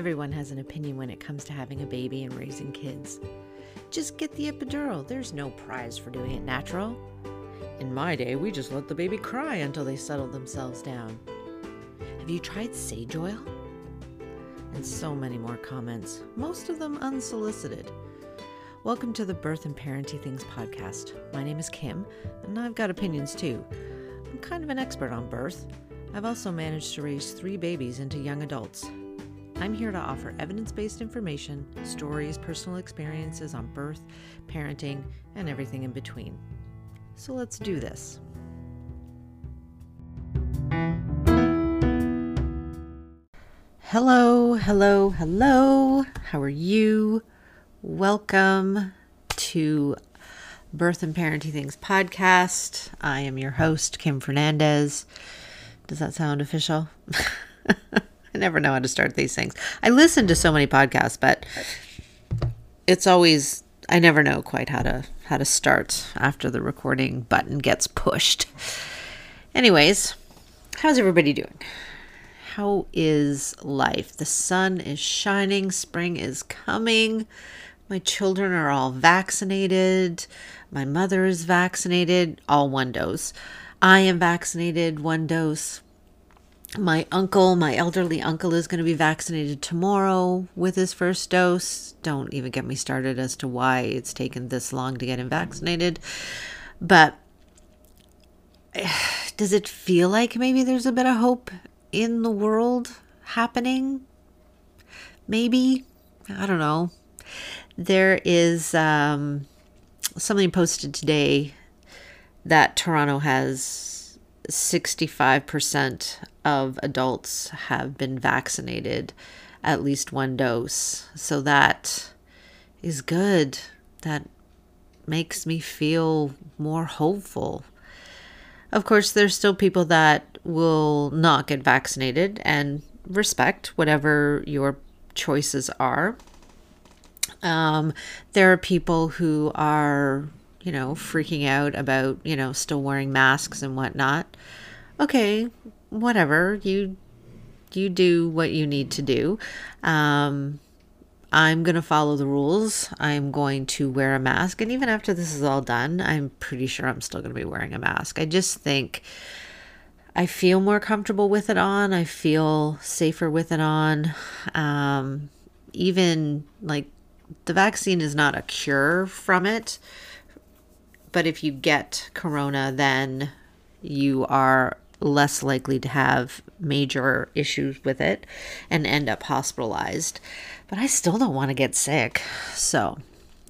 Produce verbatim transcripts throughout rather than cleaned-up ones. Everyone has an opinion when it comes to having a baby and raising kids. Just get the epidural. There's no prize for doing it natural. In my day, we just let the baby cry until they settled themselves down. Have you tried sage oil? And so many more comments, most of them unsolicited. Welcome to the Birth and Parenting Things podcast. My name is Kim, and I've got opinions too. I'm kind of an expert on birth. I've also managed to raise three babies into young adults. I'm here to offer evidence-based information, stories, personal experiences on birth, parenting, and everything in between. So let's do this. Hello, hello, hello. How are you? Welcome to Birth and Parenting Things podcast. I am your host, Kim Fernandez. Does that sound official? I never know how to start these things. I listen to so many podcasts, but it's always, I never know quite how to how to start after the recording button gets pushed. Anyways, how's everybody doing? How is life? The sun is shining. Spring is coming. My children are all vaccinated. My mother is vaccinated, all one dose. I am vaccinated, one dose. My uncle, my elderly uncle, is going to be vaccinated tomorrow with his first dose. Don't even get me started as to why it's taken this long to get him vaccinated. But does it feel like maybe there's a bit of hope in the world happening? Maybe. I don't know. There is um, something posted today that Toronto has sixty-five percent of adults have been vaccinated at least one dose. So that is good. That makes me feel more hopeful. Of course, there's still people that will not get vaccinated, and respect whatever your choices are. Um, there are people who are, you know, freaking out about, you know, still wearing masks and whatnot. Okay, whatever. You you do what you need to do. Um, I'm going to follow the rules. I'm going to wear a mask. And even after this is all done, I'm pretty sure I'm still going to be wearing a mask. I just think I feel more comfortable with it on. I feel safer with it on. Um, even like the vaccine is not a cure from it. But if you get corona, then you are less likely to have major issues with it and end up hospitalized. But I still don't want to get sick. So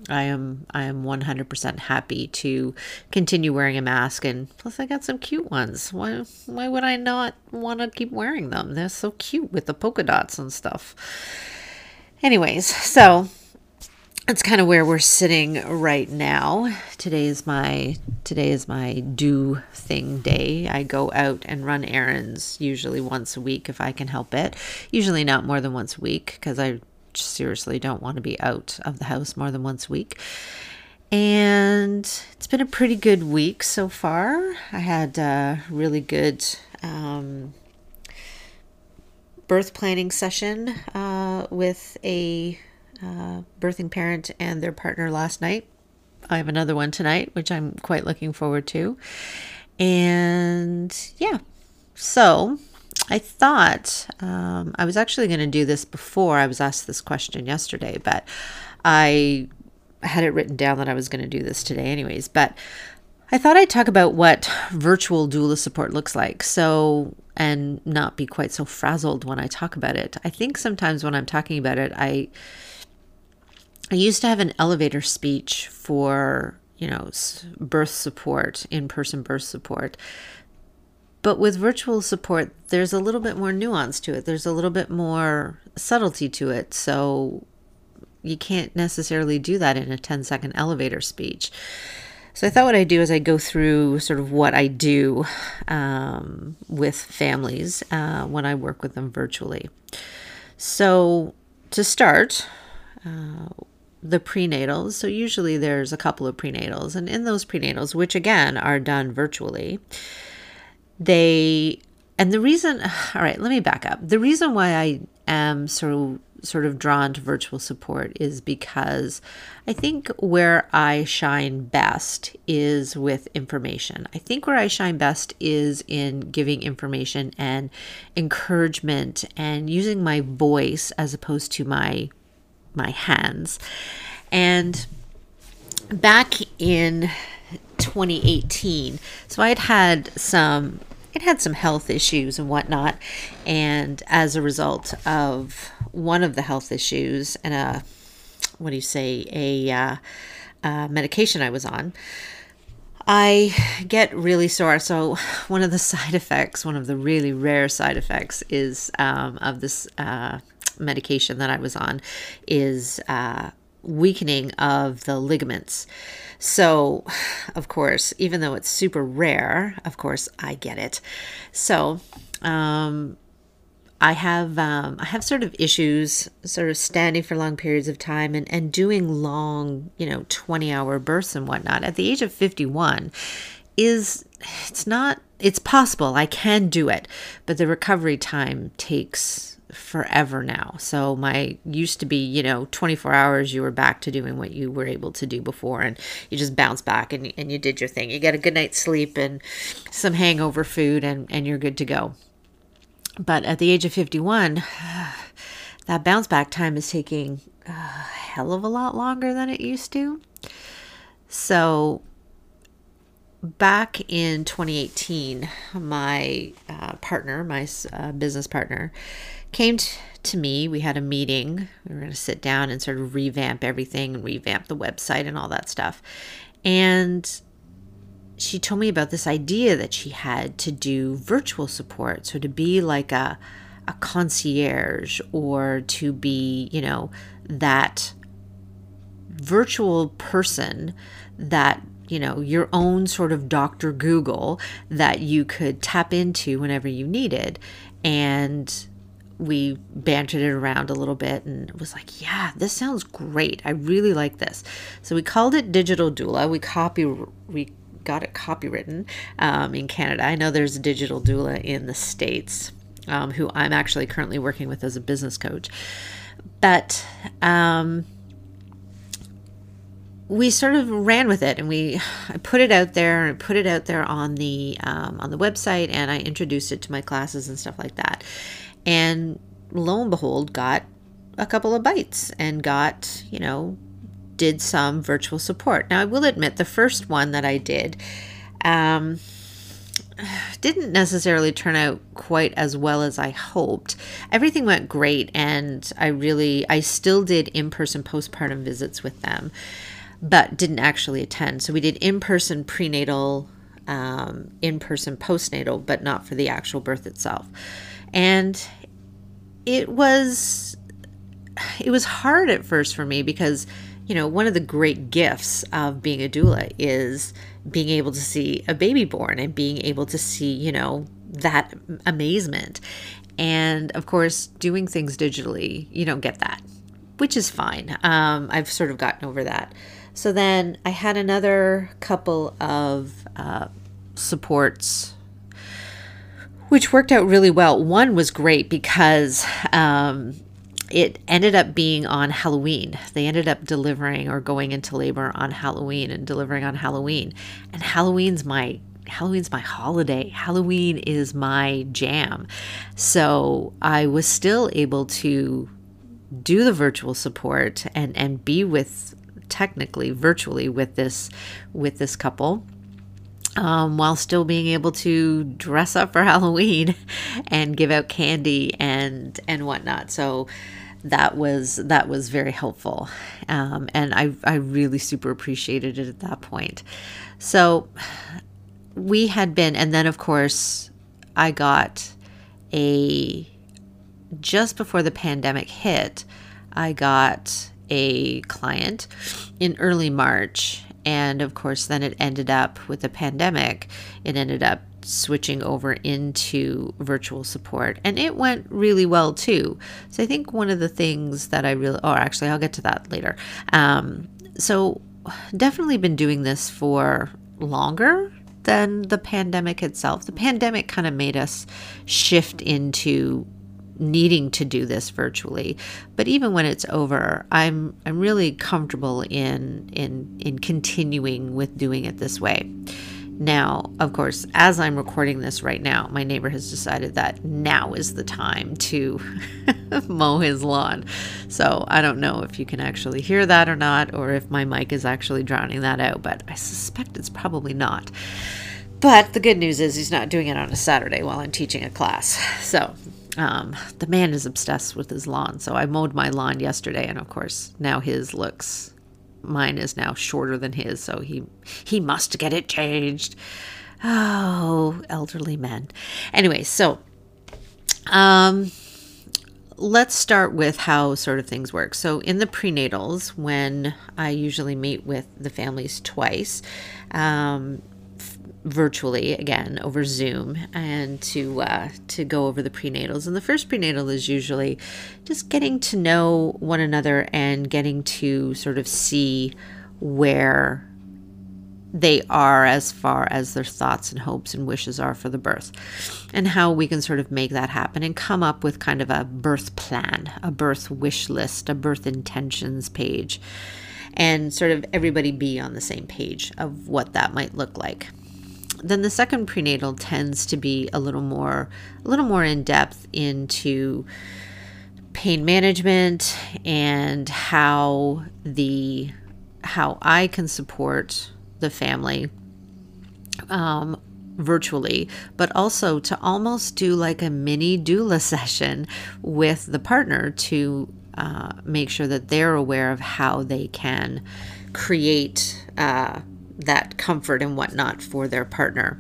I am I am one hundred percent happy to continue wearing a mask. And plus I got some cute ones. Why, why would I not want to keep wearing them? They're so cute with the polka dots and stuff. Anyways, so that's kind of where we're sitting right now. Today is my today is my do thing day. I go out and run errands usually once a week if I can help it. Usually not more than once a week because I seriously don't want to be out of the house more than once a week. And it's been a pretty good week so far. I had a really good um, birth planning session uh, with a Uh, birthing parent and their partner last night. I have another one tonight, which I'm quite looking forward to. And yeah, so I thought um, I was actually going to do this before I was asked this question yesterday, but I had it written down that I was going to do this today anyways. But I thought I'd talk about what virtual doula support looks like, so and not be quite so frazzled when I talk about it. I think sometimes when I'm talking about it, I I used to have an elevator speech for, you know, birth support, in-person birth support. But with virtual support, there's a little bit more nuance to it. There's a little bit more subtlety to it. So you can't necessarily do that in a ten-second elevator speech. So I thought what I do is I go through sort of what I do um, with families uh, when I work with them virtually. So to start, uh, the prenatals. So usually there's a couple of prenatals, and in those prenatals, which again are done virtually, they, and the reason, all right, let me back up. The reason why I am so sort of drawn to virtual support is because I think where I shine best is with information. I think where I shine best is in giving information and encouragement and using my voice as opposed to my my hands. And back in twenty eighteen, so I had had some It had some health issues and whatnot, and as a result of one of the health issues and a, what do you say, a uh, uh, medication I was on, I get really sore. So one of the side effects, one of the really rare side effects is um, of this uh, medication that I was on is uh, weakening of the ligaments. So, of course, even though it's super rare, of course, I get it. So, um, I have um, I have sort of issues, sort of standing for long periods of time and, and doing long, you know, twenty hour births and whatnot. At the age of fifty-one, is it's not it's possible. I can do it, but the recovery time takes forever now. So my used to be, you know, twenty-four hours, you were back to doing what you were able to do before, and you just bounce back and, and you did your thing. You got a good night's sleep and some hangover food and, and you're good to go. But at the age of fifty-one, that bounce back time is taking a hell of a lot longer than it used to. So back in twenty eighteen, my uh, partner, my uh, business partner, came t- to me. We had a meeting. We were going to sit down and sort of revamp everything and revamp the website and all that stuff. And she told me about this idea that she had to do virtual support. So to be like a, a concierge, or to be, you know, that virtual person that, you know, your own sort of Doctor Google that you could tap into whenever you needed. And we bantered it around a little bit and was like, yeah, this sounds great. I really like this. So we called it Digital Doula. We copy, we got it copywritten um, in Canada. I know there's a Digital Doula in the States um, who I'm actually currently working with as a business coach. But, um, we sort of ran with it, and we I put it out there and put it out there on the um, on the website, and I introduced it to my classes and stuff like that. And lo and behold, got a couple of bites and got, you know, did some virtual support. Now, I will admit the first one that I did um, didn't necessarily turn out quite as well as I hoped. Everything went great, and I really I still did in-person postpartum visits with them, but didn't actually attend. So we did in-person prenatal, um, in-person postnatal, but not for the actual birth itself. And it was, it was hard at first for me because, you know, one of the great gifts of being a doula is being able to see a baby born and being able to see, you know, that amazement. And of course, doing things digitally, you don't get that, which is fine. Um, I've sort of gotten over that. So then I had another couple of uh, supports, which worked out really well. One was great because um, it ended up being on Halloween. They ended up delivering or going into labor on Halloween and delivering on Halloween. And Halloween's my Halloween's my holiday. Halloween is my jam. So I was still able to do the virtual support and and be with, technically virtually, with this with this couple um, while still being able to dress up for Halloween and give out candy and and whatnot. So that was that was very helpful, um, and I I really super appreciated it at that point. So we had been, and then of course I got a just before the pandemic hit, I got a client in early March. And of course, then it ended up with the pandemic. It ended up switching over into virtual support, and it went really well too. So I think one of the things that I really, or actually I'll get to that later. Um, so definitely been doing this for longer than the pandemic itself. The pandemic kind of made us shift into needing to do this virtually. But even when it's over, I'm I'm really comfortable in in in continuing with doing it this way. Now, of course, as I'm recording this right now, my neighbor has decided that now is the time to mow his lawn. So I don't know if you can actually hear that or not, or if my mic is actually drowning that out, but I suspect it's probably not. But the good news is he's not doing it on a Saturday while I'm teaching a class. So um, the man is obsessed with his lawn. So I mowed my lawn yesterday, and of course, now his looks... mine is now shorter than his, so he he must get it changed. Oh, elderly men. Anyway, so um, let's start with how sort of things work. So in the prenatals, when I usually meet with the families twice, um, virtually again over Zoom, and to uh, to go over the prenatals. And the first prenatal is usually just getting to know one another and getting to sort of see where they are as far as their thoughts and hopes and wishes are for the birth, and how we can sort of make that happen and come up with kind of a birth plan, a birth wish list, a birth intentions page, and sort of everybody be on the same page of what that might look like. Then the second prenatal tends to be a little more, a little more in depth into pain management and how the, how I can support the family um, virtually, but also to almost do like a mini doula session with the partner to uh, make sure that they're aware of how they can create uh, that comfort and whatnot for their partner.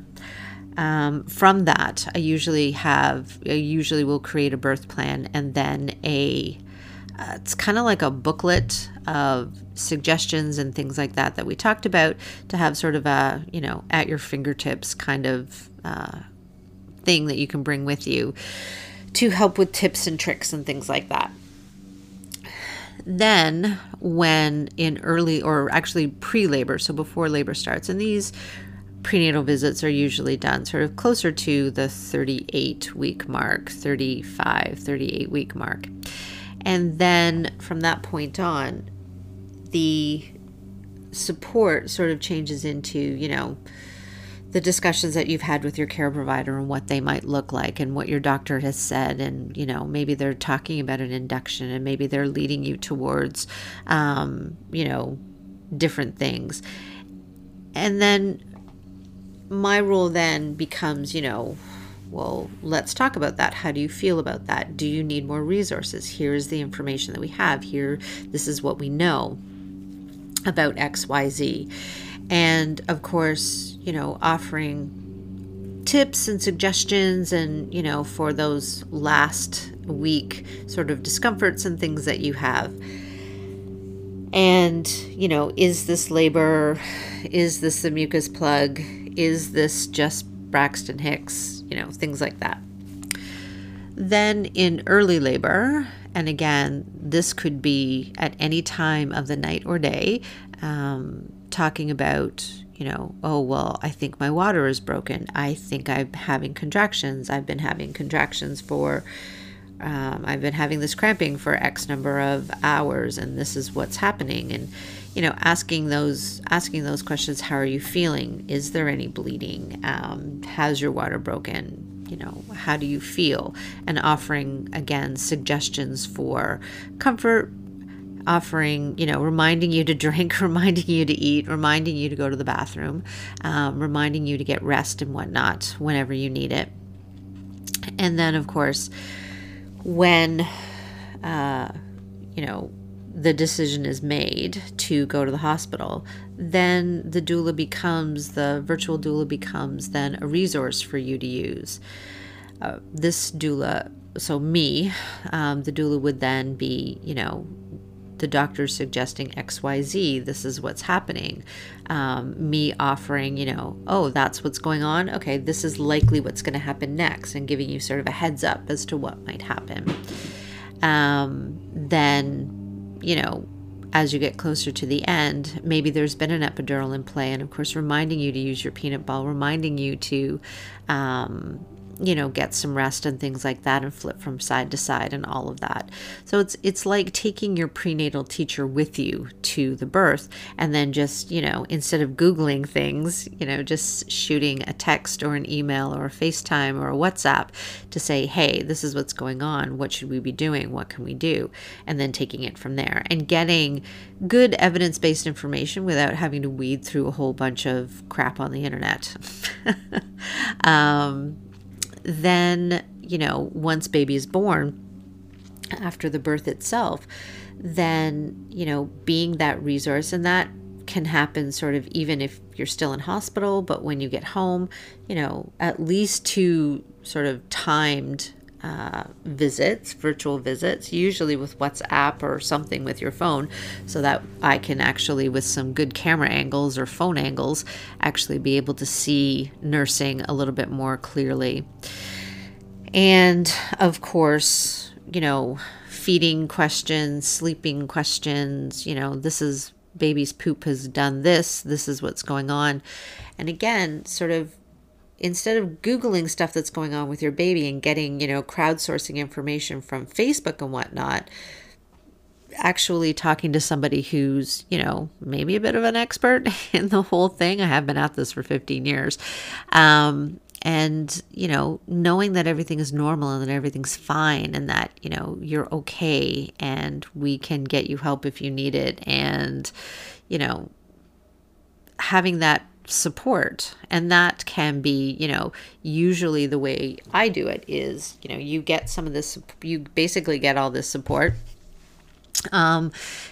Um, from that, I usually have, I usually will create a birth plan, and then a, uh, it's kind of like a booklet of suggestions and things like that that we talked about, to have sort of a, you know, at your fingertips kind of uh, thing that you can bring with you to help with tips and tricks and things like that. Then when in early, or actually pre-labor, so before labor starts, and these prenatal visits are usually done sort of closer to the thirty-eight week mark, thirty-five, thirty-eight week mark. And then from that point on, the support sort of changes into, you know, the discussions that you've had with your care provider and what they might look like and what your doctor has said. And, you know, maybe they're talking about an induction, and maybe they're leading you towards, um, you know, different things. And then my role then becomes, you know, well, let's talk about that. How do you feel about that? Do you need more resources? Here's the information that we have here. This is what we know about X, Y, Z. And of course, you know, offering tips and suggestions and, you know, for those last week sort of discomforts and things that you have. And, you know, is this labor? Is this the mucus plug? Is this just Braxton Hicks? You know, things like that. Then in early labor, and again, this could be at any time of the night or day, um, talking about, you know, oh, well, I think my water is broken. I think I'm having contractions. I've been having contractions for, um, I've been having this cramping for X number of hours, and this is what's happening. And, you know, asking those, asking those questions. How are you feeling? Is there any bleeding? Um, has your water broken? You know, how do you feel? And offering, again, suggestions for comfort, offering, you know, reminding you to drink, reminding you to eat, reminding you to go to the bathroom, um, reminding you to get rest and whatnot whenever you need it. And then, of course, when, uh, you know, the decision is made to go to the hospital, then the doula becomes, the virtual doula becomes then a resource for you to use. Uh, this doula, so me, um, the doula would then be, you know, the doctor's suggesting X, Y, Z, this is what's happening. Um, me offering, you know, oh, that's what's going on. Okay, this is likely what's going to happen next, and giving you sort of a heads up as to what might happen. Um, then, you know, as you get closer to the end, maybe there's been an epidural in play, and of course, reminding you to use your peanut ball, reminding you to, um, you know, get some rest and things like that, and flip from side to side and all of that. So it's it's like taking your prenatal teacher with you to the birth, and then just, you know, instead of Googling things, you know, just shooting a text or an email or a FaceTime or a WhatsApp to say, hey, this is what's going on. What should we be doing? What can we do? And then taking it from there and getting good evidence-based information without having to weed through a whole bunch of crap on the internet. um, then, you know, once baby is born, after the birth itself, then, you know, being that resource, and that can happen sort of even if you're still in hospital, but when you get home, you know, at least two sort of timed uh, visits, virtual visits, usually with WhatsApp or something with your phone, so that I can actually, with some good camera angles or phone angles, actually be able to see nursing a little bit more clearly. And of course, you know, feeding questions, sleeping questions, you know, this is baby's poop has done this, this is what's going on. And again, sort of instead of Googling stuff that's going on with your baby and getting, you know, crowdsourcing information from Facebook and whatnot, actually talking to somebody who's, you know, maybe a bit of an expert in the whole thing. I have been at this for fifteen years. Um, and, you know, knowing that everything is normal and that everything's fine and that, you know, you're okay and we can get you help if you need it. And, you know, having that support. And that can be, you know, usually the way I do it is, you know, you get some of this, you basically get all this support, um,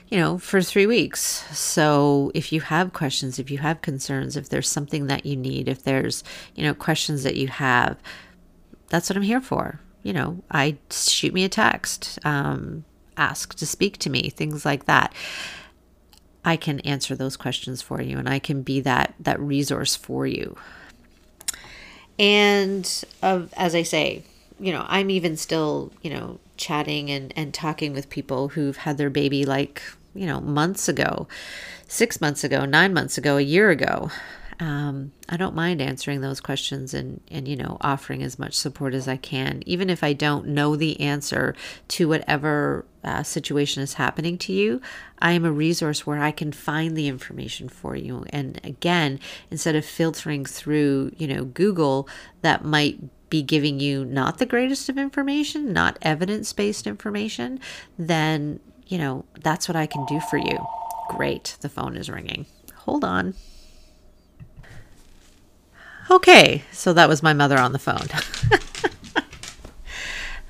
you know, for three weeks. So if you have questions, if you have concerns, if there's something that you need, if there's, you know, questions that you have, that's what I'm here for. You know, I shoot me a text, um, ask to speak to me, things like that. I can answer those questions for you, and I can be that that resource for you. And uh, as I say, you know, I'm even still, you know, chatting and, and talking with people who've had their baby like, you know, months ago, six months ago, nine months ago, a year ago. Um, I don't mind answering those questions and, and, you know, offering as much support as I can, even if I don't know the answer to whatever uh, situation is happening to you. I am a resource where I can find the information for you. And again, instead of filtering through, you know, Google, that might be giving you not the greatest of information, not evidence-based information, then, you know, that's what I can do for you. Great. The phone is ringing. Hold on. Okay, so that was my mother on the phone.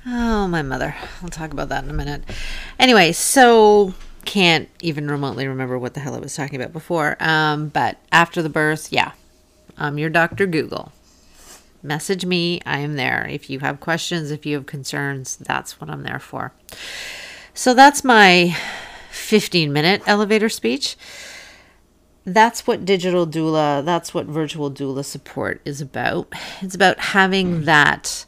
Oh, my mother. I'll talk about that in a minute. Anyway, so can't even remotely remember what the hell I was talking about before. Um, but after the birth, yeah, I'm your Doctor Google. Message me. I am there. If you have questions, if you have concerns, that's what I'm there for. So that's my fifteen-minute elevator speech. That's what digital doula, that's what virtual doula support is about. It's about having that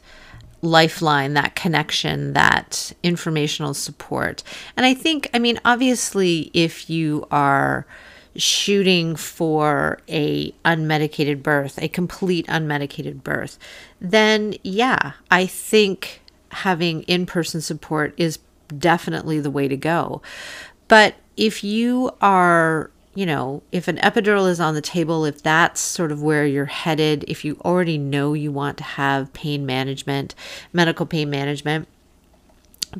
lifeline, that connection, that informational support. And I think, I mean, obviously, if you are shooting for a unmedicated birth, a complete unmedicated birth, then yeah, I think having in-person support is definitely the way to go. But if you are, you know, if an epidural is on the table, if that's sort of where you're headed, if you already know you want to have pain management, medical pain management,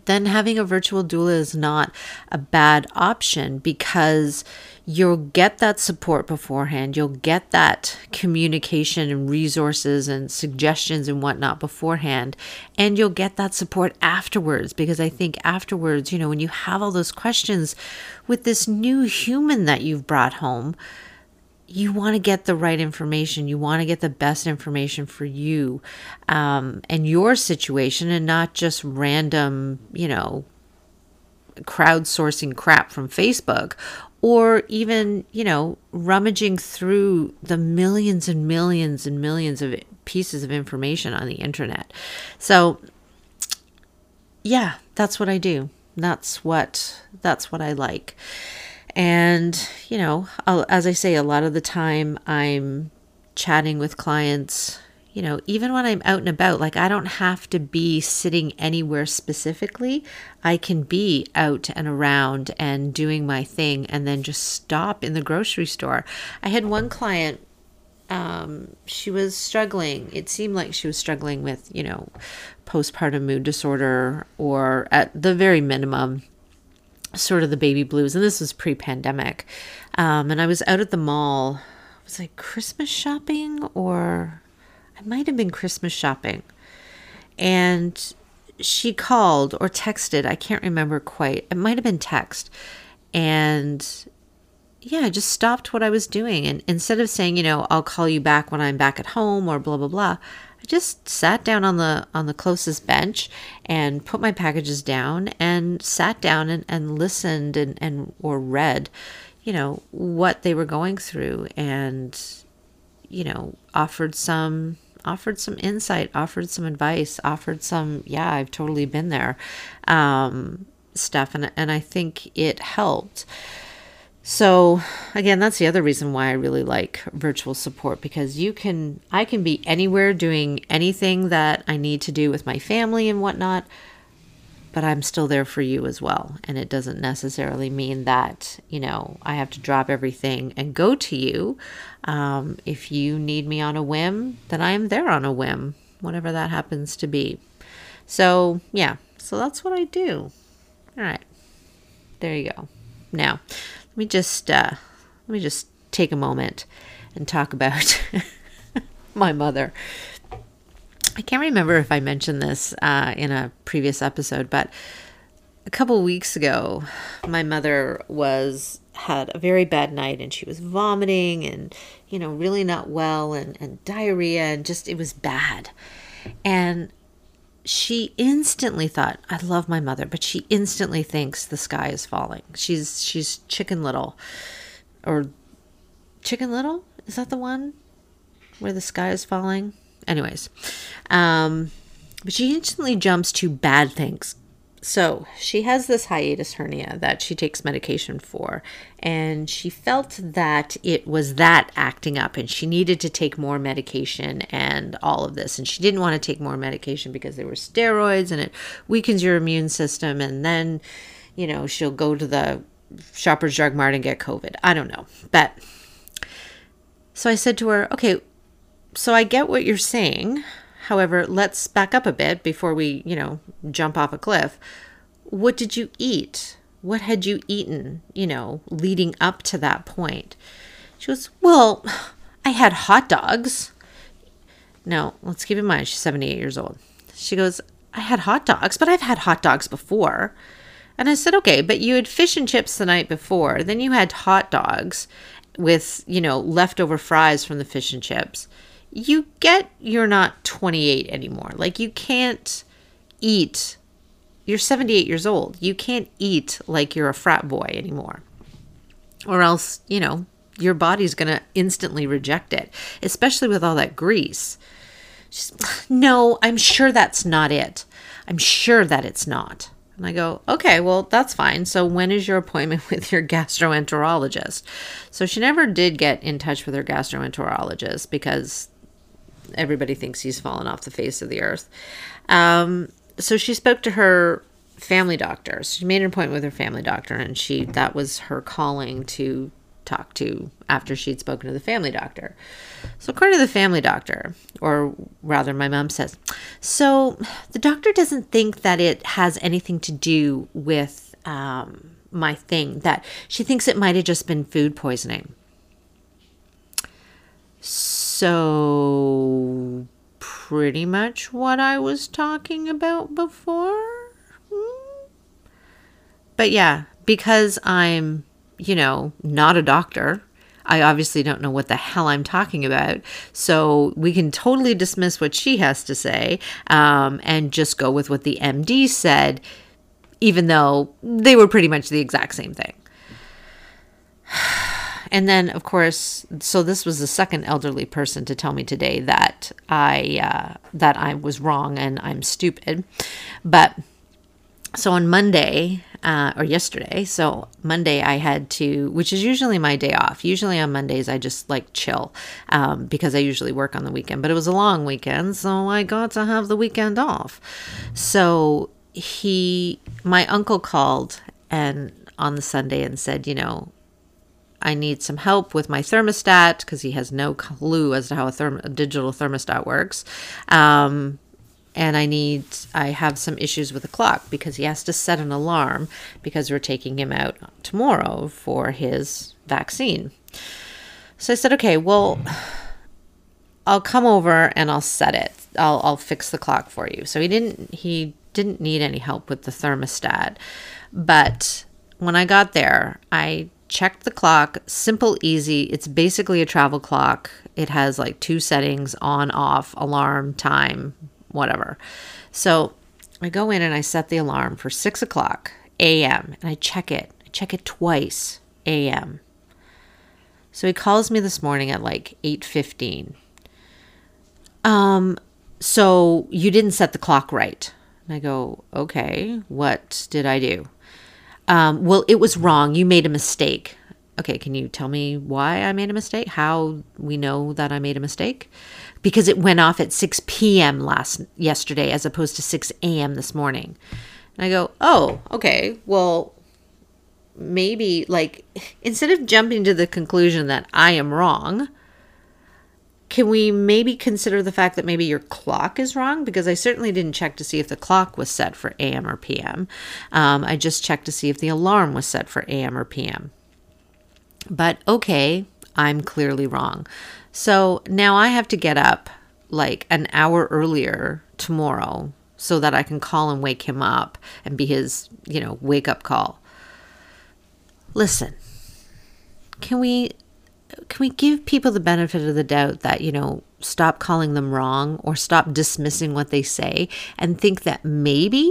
then having a virtual doula is not a bad option, because you'll get that support beforehand. You'll get that communication and resources and suggestions and whatnot beforehand. And you'll get that support afterwards, because I think afterwards, you know, when you have all those questions with this new human that you've brought home, you want to get the right information. You want to get the best information for you um, and your situation, and not just random, you know, crowdsourcing crap from Facebook, or even, you know, rummaging through the millions and millions and millions of pieces of information on the internet. So yeah, that's what I do. That's what, that's what I like. And, you know, as I say, a lot of the time I'm chatting with clients, you know, even when I'm out and about, like I don't have to be sitting anywhere specifically. I can be out and around and doing my thing and then just stop in the grocery store. I had one client, um, she was struggling. It seemed like she was struggling with, you know, postpartum mood disorder, or at the very minimum, sort of the baby blues. And this was pre-pandemic. Um, and I was out at the mall. It was like Christmas shopping, or it might have been Christmas shopping. And she called or texted. I can't remember quite. It might have been text. And yeah, I just stopped what I was doing. And instead of saying, you know, I'll call you back when I'm back at home or blah, blah, blah, I just sat down on the on the closest bench and put my packages down and sat down and, and listened and, and or read, you know, what they were going through, and, you know, offered some offered some insight, offered some advice, offered some, yeah, I've totally been there, um, stuff. And, and I think it helped. So again, that's the other reason why I really like virtual support, because you can, I can be anywhere doing anything that I need to do with my family and whatnot, but I'm still there for you as well. And it doesn't necessarily mean that, you know, I have to drop everything and go to you. Um, if you need me on a whim, then I am there on a whim, whatever that happens to be. So yeah, so that's what I do. All right, there you go. Now, Let me just uh, let me just take a moment and talk about my mother. I can't remember if I mentioned this uh, in a previous episode, but a couple of weeks ago, my mother was had a very bad night, and she was vomiting and, you know, really not well, and, and diarrhea, and just it was bad. And she instantly thought, I love my mother, but she instantly thinks the sky is falling. She's, she's Chicken Little, or Chicken Little. Is that the one where the sky is falling? Anyways. Um, but she instantly jumps to bad things. So she has this hiatus hernia that she takes medication for, and she felt that it was that acting up and she needed to take more medication and all of this. And she didn't want to take more medication because there were steroids and it weakens your immune system. And then, you know, she'll go to the Shoppers Drug Mart and get COVID. I don't know. But so I said to her, okay, so I get what you're saying. However, let's back up a bit before we, you know, jump off a cliff. What did you eat? What had you eaten, you know, leading up to that point? She goes, well, I had hot dogs. Now, let's keep in mind, she's seventy-eight years old. She goes, I had hot dogs, but I've had hot dogs before. And I said, okay, but you had fish and chips the night before. Then you had hot dogs with, you know, leftover fries from the fish and chips. You get you're not twenty-eight anymore. Like, you can't eat. You're seventy-eight years old. You can't eat like you're a frat boy anymore. Or else, you know, your body's going to instantly reject it, especially with all that grease. She's, no, I'm sure that's not it. I'm sure that it's not. And I go, okay, well, that's fine. So when is your appointment with your gastroenterologist? So she never did get in touch with her gastroenterologist because everybody thinks he's fallen off the face of the earth. Um, so she spoke to her family doctor. She made an appointment with her family doctor, and she that was her calling to talk to after she'd spoken to the family doctor. So according to the family doctor, or rather my mom says, so the doctor doesn't think that it has anything to do with um, my thing, that she thinks it might have just been food poisoning. So pretty much what I was talking about before. Mm. But yeah, because I'm, you know, not a doctor, I obviously don't know what the hell I'm talking about. So we can totally dismiss what she has to say um, and just go with what the M D said, even though they were pretty much the exact same thing. And then, of course, so this was the second elderly person to tell me today that I uh, that I was wrong and I'm stupid. But so on Monday, uh, or yesterday. So Monday I had to, which is usually my day off. Usually on Mondays I just like chill um, because I usually work on the weekend, but it was a long weekend. So I got to have the weekend off. So he, my uncle called and on the Sunday and said, you know, I need some help with my thermostat because he has no clue as to how a, therm- a digital thermostat works. Um, and I need, I have some issues with the clock because he has to set an alarm because we're taking him out tomorrow for his vaccine. So I said, okay, well, I'll come over and I'll set it. I'll, I'll fix the clock for you. So he didn't, he didn't need any help with the thermostat, but when I got there, I checked the clock. Simple, easy. It's basically a travel clock. It has like two settings, on, off, alarm, time, whatever. So I go in and I set the alarm for six o'clock a.m. and I check it. I check it twice a m. So he calls me this morning at like eight fifteen. Um, so you didn't set the clock right. And I go, okay, what did I do? Um, well, it was wrong. You made a mistake. Okay, can you tell me why I made a mistake? How we know that I made a mistake? Because it went off at six p.m. last yesterday as opposed to six a.m. this morning. And I go, oh, okay, well, maybe, like, instead of jumping to the conclusion that I am wrong, can we maybe consider the fact that maybe your clock is wrong? Because I certainly didn't check to see if the clock was set for a m or p m. Um, I just checked to see if the alarm was set for a m or p m. But okay, I'm clearly wrong. So now I have to get up like an hour earlier tomorrow so that I can call and wake him up and be his, you know, wake up call. Listen, can we... Can we give people the benefit of the doubt that, you know, stop calling them wrong or stop dismissing what they say and think that maybe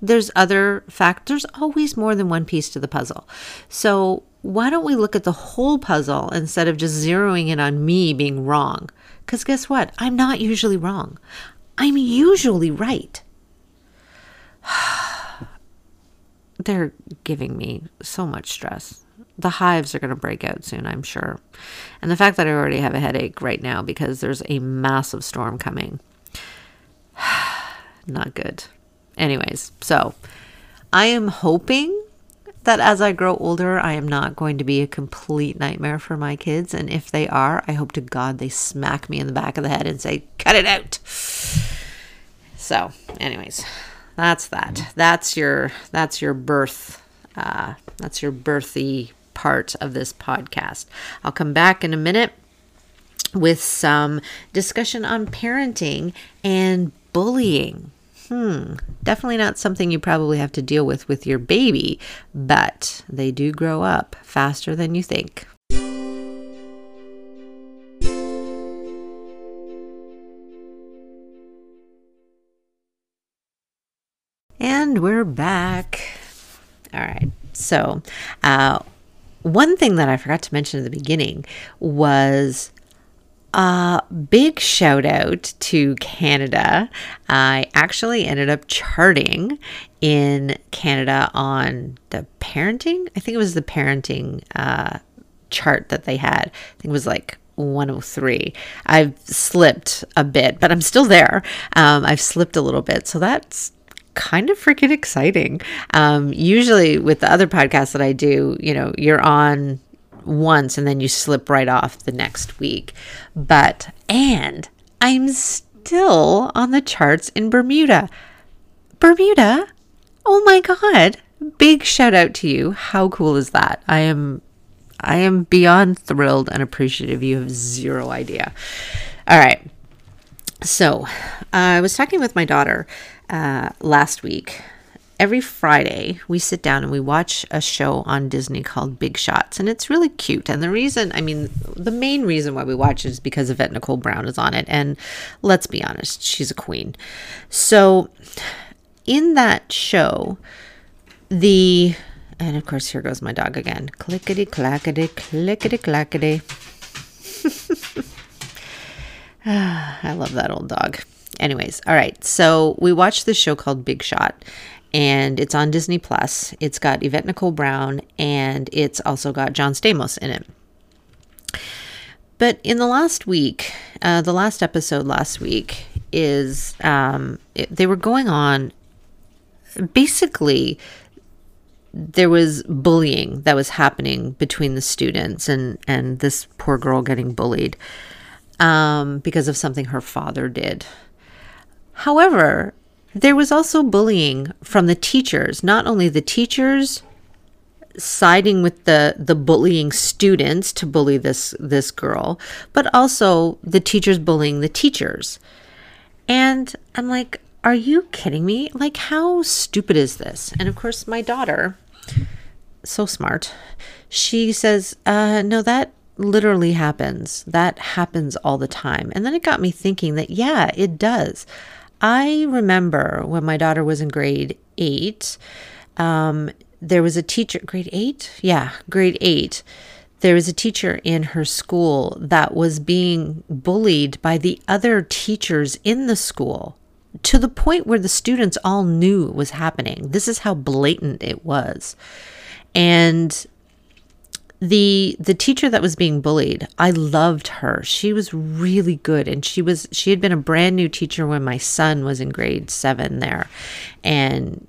there's other factors, always more than one piece to the puzzle. So why don't we look at the whole puzzle instead of just zeroing in on me being wrong? Because guess what? I'm not usually wrong. I'm usually right. They're giving me so much stress. The hives are going to break out soon, I'm sure. And the fact that I already have a headache right now because there's a massive storm coming. Not good. Anyways, so I am hoping that as I grow older, I am not going to be a complete nightmare for my kids. And if they are, I hope to God they smack me in the back of the head and say, cut it out. So anyways, that's that. That's your, that's your birth. Uh, that's your birthy part of this podcast. I'll come back in a minute with some discussion on parenting and bullying. Hmm, definitely not something you probably have to deal with with your baby, but they do grow up faster than you think. And we're back. All right. So uh, one thing that I forgot to mention at the beginning was a big shout out to Canada. I actually ended up charting in Canada on the parenting. I think it was the parenting uh, chart that they had. I think it was like one oh three. I've slipped a bit, but I'm still there. Um, I've slipped a little bit. So that's kind of freaking exciting. Um, usually with the other podcasts that I do, you know, you're on once and then you slip right off the next week. But, and I'm still on the charts in Bermuda. Bermuda? Oh my God. Big shout out to you. How cool is that? I am, I am beyond thrilled and appreciative. You have zero idea. All right. So uh, I was talking with my daughter Uh, last week. Every Friday we sit down and we watch a show on Disney called Big Shots, and it's really cute. And the reason, I mean, the main reason why we watch it is because Yvette Nicole Brown is on it, and let's be honest, she's a queen. So in that show, the, and of course here goes my dog again, clickety clackety clickety clackety. I love that old dog. Anyways, all right, so we watched this show called Big Shot, and it's on Disney plus. It's got Yvette Nicole Brown, and it's also got John Stamos in it. But in the last week, uh, the last episode last week is, um, it, they were going on, basically, there was bullying that was happening between the students and, and this poor girl getting bullied um, because of something her father did. However, there was also bullying from the teachers, not only the teachers siding with the, the bullying students to bully this, this girl, but also the teachers bullying the teachers. And I'm like, are you kidding me? Like, how stupid is this? And of course, my daughter, so smart, she says, uh, no, that literally happens. That happens all the time. And then it got me thinking that, yeah, it does. I remember when my daughter was in grade eight, um, there was a teacher, grade eight? Yeah, grade eight. There was a teacher in her school that was being bullied by the other teachers in the school to the point where the students all knew it was happening. This is how blatant it was. And the the teacher that was being bullied, I loved her. She was really good, and she was she had been a brand new teacher when my son was in grade seven there, and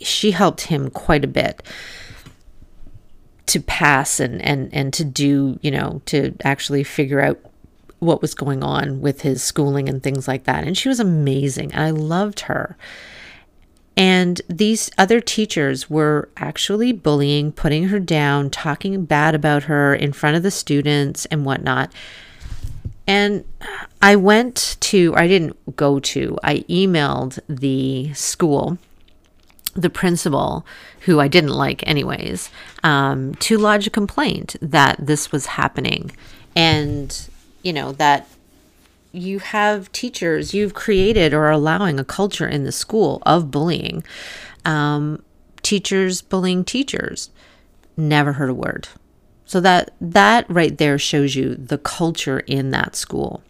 she helped him quite a bit to pass and and and to do, you know, to actually figure out what was going on with his schooling and things like that. And she was amazing, and I loved her. And these other teachers were actually bullying, putting her down, talking bad about her in front of the students and whatnot. And I went to, I didn't go to, I emailed the school, the principal, who I didn't like anyways, um, to lodge a complaint that this was happening. And, you know, that you have teachers, you've created or are allowing a culture in the school of bullying. Um, teachers bullying teachers. Never heard a word. So that, that right there shows you the culture in that school.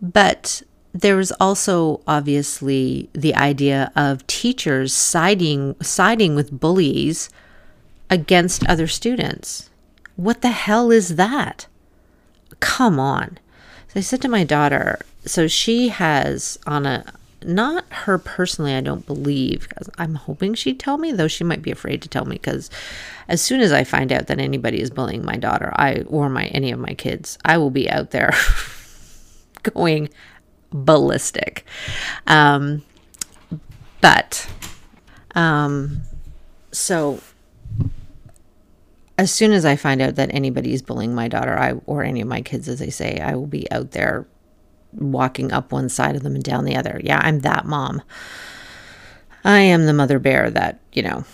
But there was also obviously the idea of teachers siding, siding with bullies against other students. What the hell is that? Come on. I said to my daughter, so she has on a, not her personally, I don't believe, I'm hoping she'd tell me, though she might be afraid to tell me, because as soon as I find out that anybody is bullying my daughter, I, or my, any of my kids, I will be out there going ballistic. Um, but, um, so as soon as I find out that anybody's bullying my daughter, I, or any of my kids, as they say, I will be out there walking up one side of them and down the other. Yeah, I'm that mom. I am the mother bear that, you know,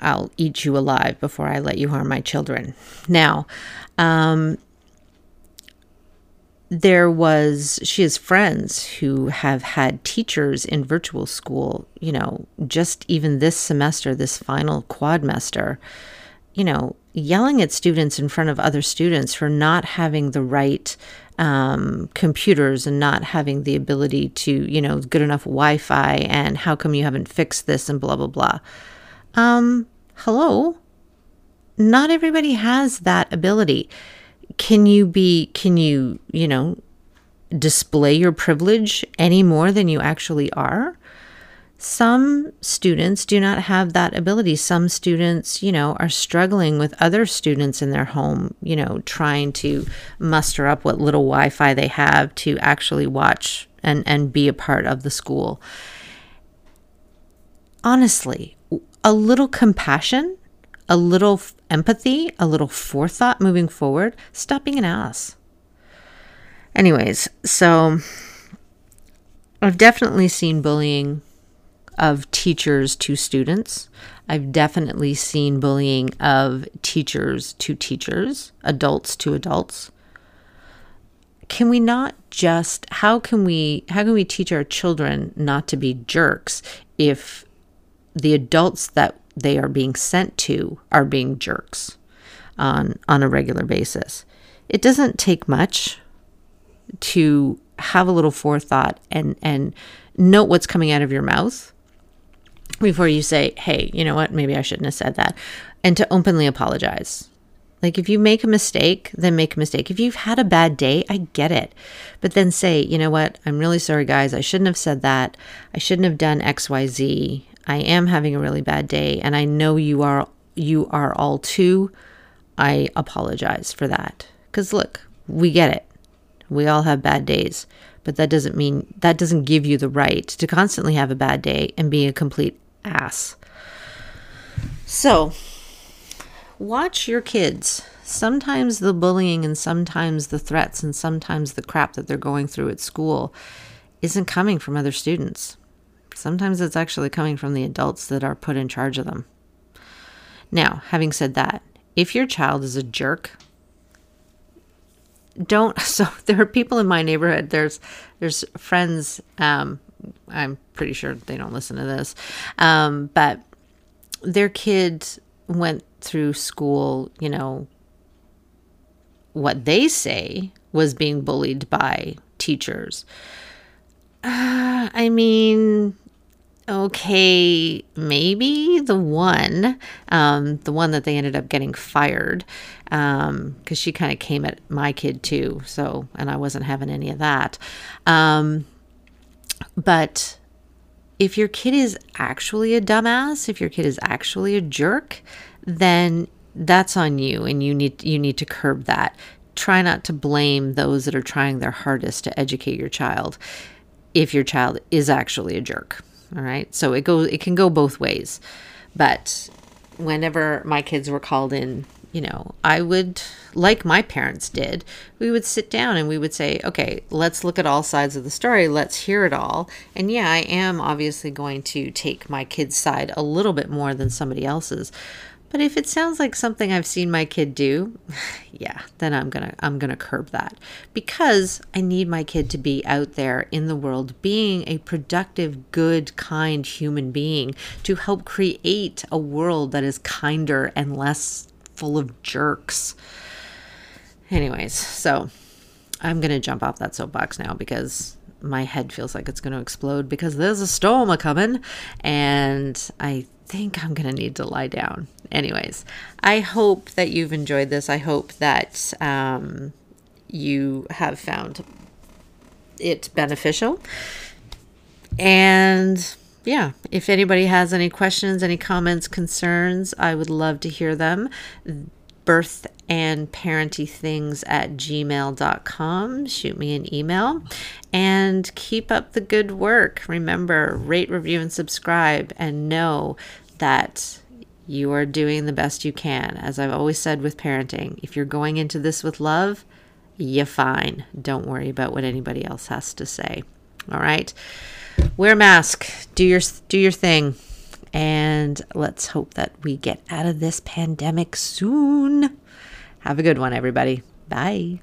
I'll eat you alive before I let you harm my children. Now, um, there was, she has friends who have had teachers in virtual school, you know, just even this semester, this final quadmester, you know, yelling at students in front of other students for not having the right um, computers and not having the ability to, you know, good enough Wi-Fi, and how come you haven't fixed this and blah, blah, blah. Um, hello? Not everybody has that ability. Can you be, can you, you know, display your privilege any more than you actually are? Some students do not have that ability. Some students, you know, are struggling with other students in their home, you know, trying to muster up what little Wi-Fi they have to actually watch and, and be a part of the school. Honestly, a little compassion, a little empathy, a little forethought moving forward. Stop being an ass. Anyways, so I've definitely seen bullying of teachers to students. I've definitely seen bullying of teachers to teachers, adults to adults. Can we not just, how can we, how can we teach our children not to be jerks if the adults that they are being sent to are being jerks on, on a regular basis? It doesn't take much to have a little forethought and, and note what's coming out of your mouth. before you say, hey, you know what, maybe I shouldn't have said that, and to openly apologize. Like, if you make a mistake, then make a mistake. If you've had a bad day, I get it. But then say, you know what, I'm really sorry, guys. I shouldn't have said that. I shouldn't have done X, Y, Z. I am having a really bad day, and I know you are you are all too. I apologize for that. Because look, we get it. We all have bad days, but that doesn't mean, that doesn't give you the right to constantly have a bad day and be a complete ass. So watch your kids. Sometimes the bullying and sometimes the threats and sometimes the crap that they're going through at school isn't coming from other students. Sometimes it's actually coming from the adults that are put in charge of them. Now, having said that, if your child is a jerk, don't, so there are people in my neighborhood, there's, there's friends, um, I'm pretty sure they don't listen to this, um, but their kid went through school, you know, what they say was being bullied by teachers. Uh, I mean, okay, maybe the one, um, the one that they ended up getting fired, um, because she kind of came at my kid too. So, and I wasn't having any of that. Um, but if your kid is actually a dumbass, if your kid is actually a jerk, then that's on you, and you need you need to curb that. Try not to blame those that are trying their hardest to educate your child if your child is actually a jerk. All right? So it goes it can go both ways. But whenever my kids were called in, you know, I would, like my parents did, we would sit down and we would say, okay, let's look at all sides of the story. Let's hear it all. And yeah, I am obviously going to take my kid's side a little bit more than somebody else's. But if it sounds like something I've seen my kid do, yeah, then I'm gonna I'm gonna curb that, because I need my kid to be out there in the world being a productive, good, kind human being to help create a world that is kinder and less full of jerks. Anyways, so I'm gonna jump off that soapbox now because my head feels like it's gonna explode because there's a storm a coming, and I think I'm gonna need to lie down. Anyways, I hope that you've enjoyed this. I hope that um, you have found it beneficial. And yeah, if anybody has any questions, any comments, concerns, I would love to hear them. birth and parenty things at gmail dot com. Shoot me an email and keep up the good work. Remember, rate, review, and subscribe, and know that you are doing the best you can. As I've always said with parenting, if you're going into this with love, you're fine. Don't worry about what anybody else has to say. All right? Wear a mask. Do your, do your thing. And let's hope that we get out of this pandemic soon. Have a good one, everybody. Bye.